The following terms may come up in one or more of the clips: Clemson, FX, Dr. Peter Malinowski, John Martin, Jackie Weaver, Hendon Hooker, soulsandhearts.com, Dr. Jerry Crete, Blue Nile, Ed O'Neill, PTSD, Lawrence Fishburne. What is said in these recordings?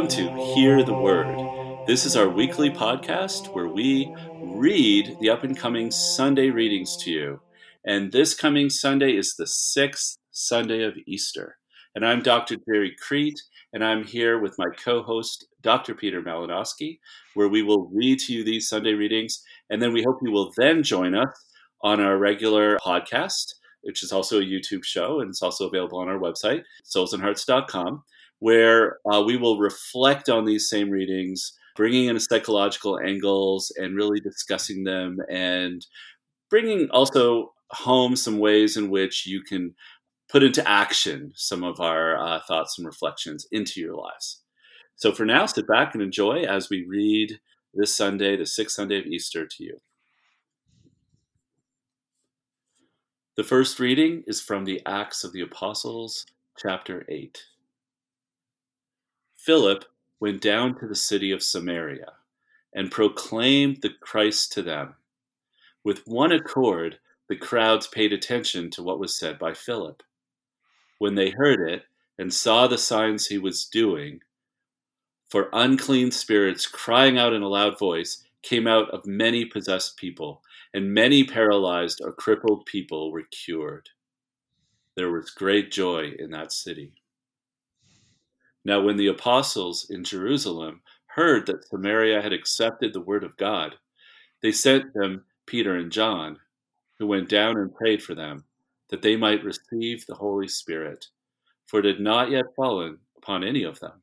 Welcome to Hear the Word. This is our weekly podcast where we read the up-and-coming Sunday readings to you. And this coming Sunday is the 6th Sunday of Easter. And I'm Dr. Jerry Crete, and I'm here with my co-host, Dr. Peter Malinowski, where we will read to you these Sunday readings. And then we hope you will then join us on our regular podcast, which is also a YouTube show, and it's also available on our website, soulsandhearts.com, where we will reflect on these same readings, bringing in psychological angles and really discussing them, and bringing also home some ways in which you can put into action some of our thoughts and reflections into your lives. So for now, sit back and enjoy as we read this Sunday, the 6th Sunday of Easter, to you. The first reading is from the Acts of the Apostles, chapter 8. Philip went down to the city of Samaria and proclaimed the Christ to them. With one accord, the crowds paid attention to what was said by Philip. When they heard it and saw the signs he was doing, for unclean spirits, crying out in a loud voice, came out of many possessed people, and many paralyzed or crippled people were cured. There was great joy in that city. Now when the apostles in Jerusalem heard that Samaria had accepted the word of God, they sent them Peter and John, who went down and prayed for them, that they might receive the Holy Spirit, for it had not yet fallen upon any of them.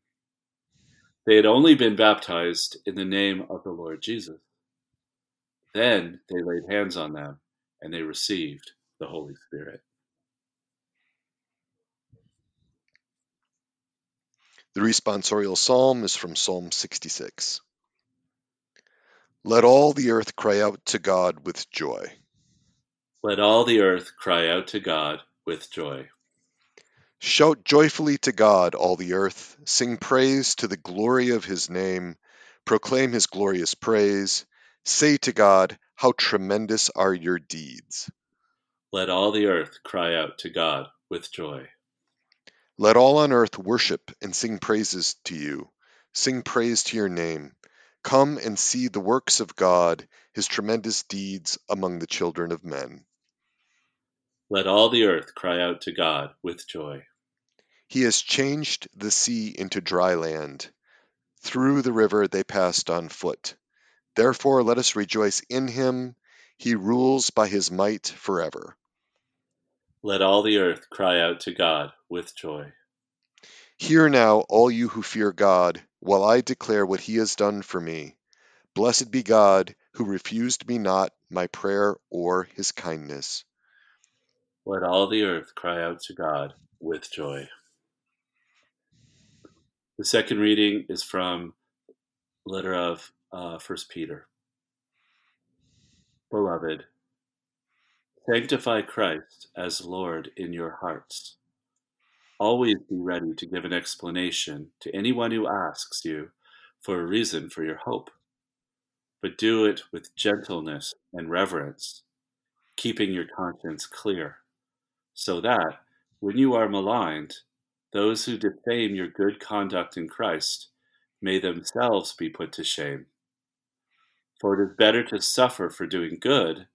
They had only been baptized in the name of the Lord Jesus. Then they laid hands on them, and they received the Holy Spirit. The responsorial psalm is from Psalm 66. Let all the earth cry out to God with joy. Let all the earth cry out to God with joy. Shout joyfully to God, all the earth. Sing praise to the glory of his name. Proclaim his glorious praise. Say to God, how tremendous are your deeds. Let all the earth cry out to God with joy. Let all on earth worship and sing praises to you. Sing praise to your name. Come and see the works of God, his tremendous deeds among the children of men. Let all the earth cry out to God with joy. He has changed the sea into dry land. Through the river they passed on foot. Therefore let us rejoice in him. He rules by his might forever. Let all the earth cry out to God with joy. Hear now, all you who fear God, while I declare what he has done for me. Blessed be God, who refused me not my prayer or his kindness. Let all the earth cry out to God with joy. The second reading is from the letter of 1 Peter. Beloved, sanctify Christ as Lord in your hearts. Always be ready to give an explanation to anyone who asks you for a reason for your hope, but do it with gentleness and reverence, keeping your conscience clear, so that when you are maligned, those who defame your good conduct in Christ may themselves be put to shame. For it is better to suffer for doing good,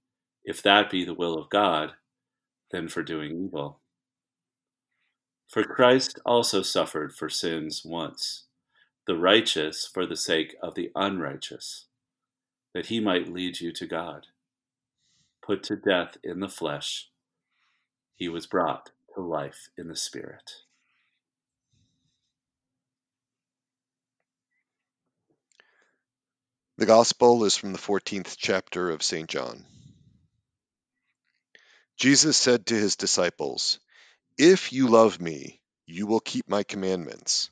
if that be the will of God, than for doing evil. For Christ also suffered for sins once, the righteous for the sake of the unrighteous, that he might lead you to God. Put to death in the flesh, he was brought to life in the Spirit. The Gospel is from the 14th chapter of St. John. Jesus said to his disciples, if you love me, you will keep my commandments,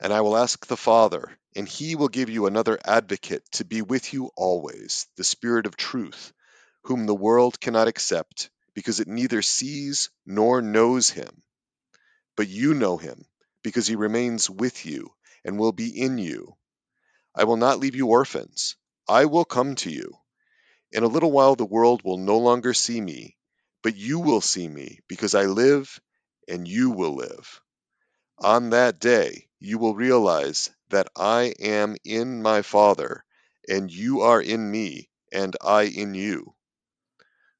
and I will ask the Father, and he will give you another advocate to be with you always, the Spirit of truth, whom the world cannot accept, because it neither sees nor knows him. But you know him, because he remains with you and will be in you. I will not leave you orphans. I will come to you. In a little while the world will no longer see me, but you will see me, because I live, and you will live. On that day, you will realize that I am in my Father, and you are in me, and I in you.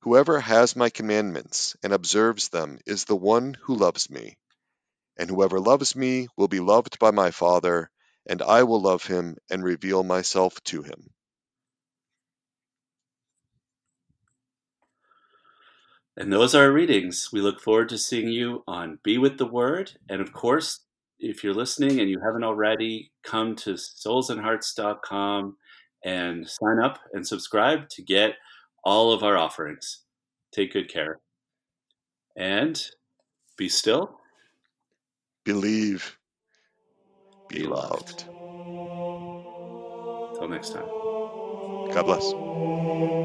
Whoever has my commandments and observes them is the one who loves me. And whoever loves me will be loved by my Father, and I will love him and reveal myself to him. And those are our readings. We look forward to seeing you on Be With the Word. And of course, if you're listening and you haven't already, come to soulsandhearts.com and sign up and subscribe to get all of our offerings. Take good care. And be still. Believe. Be loved. Till next time. God bless.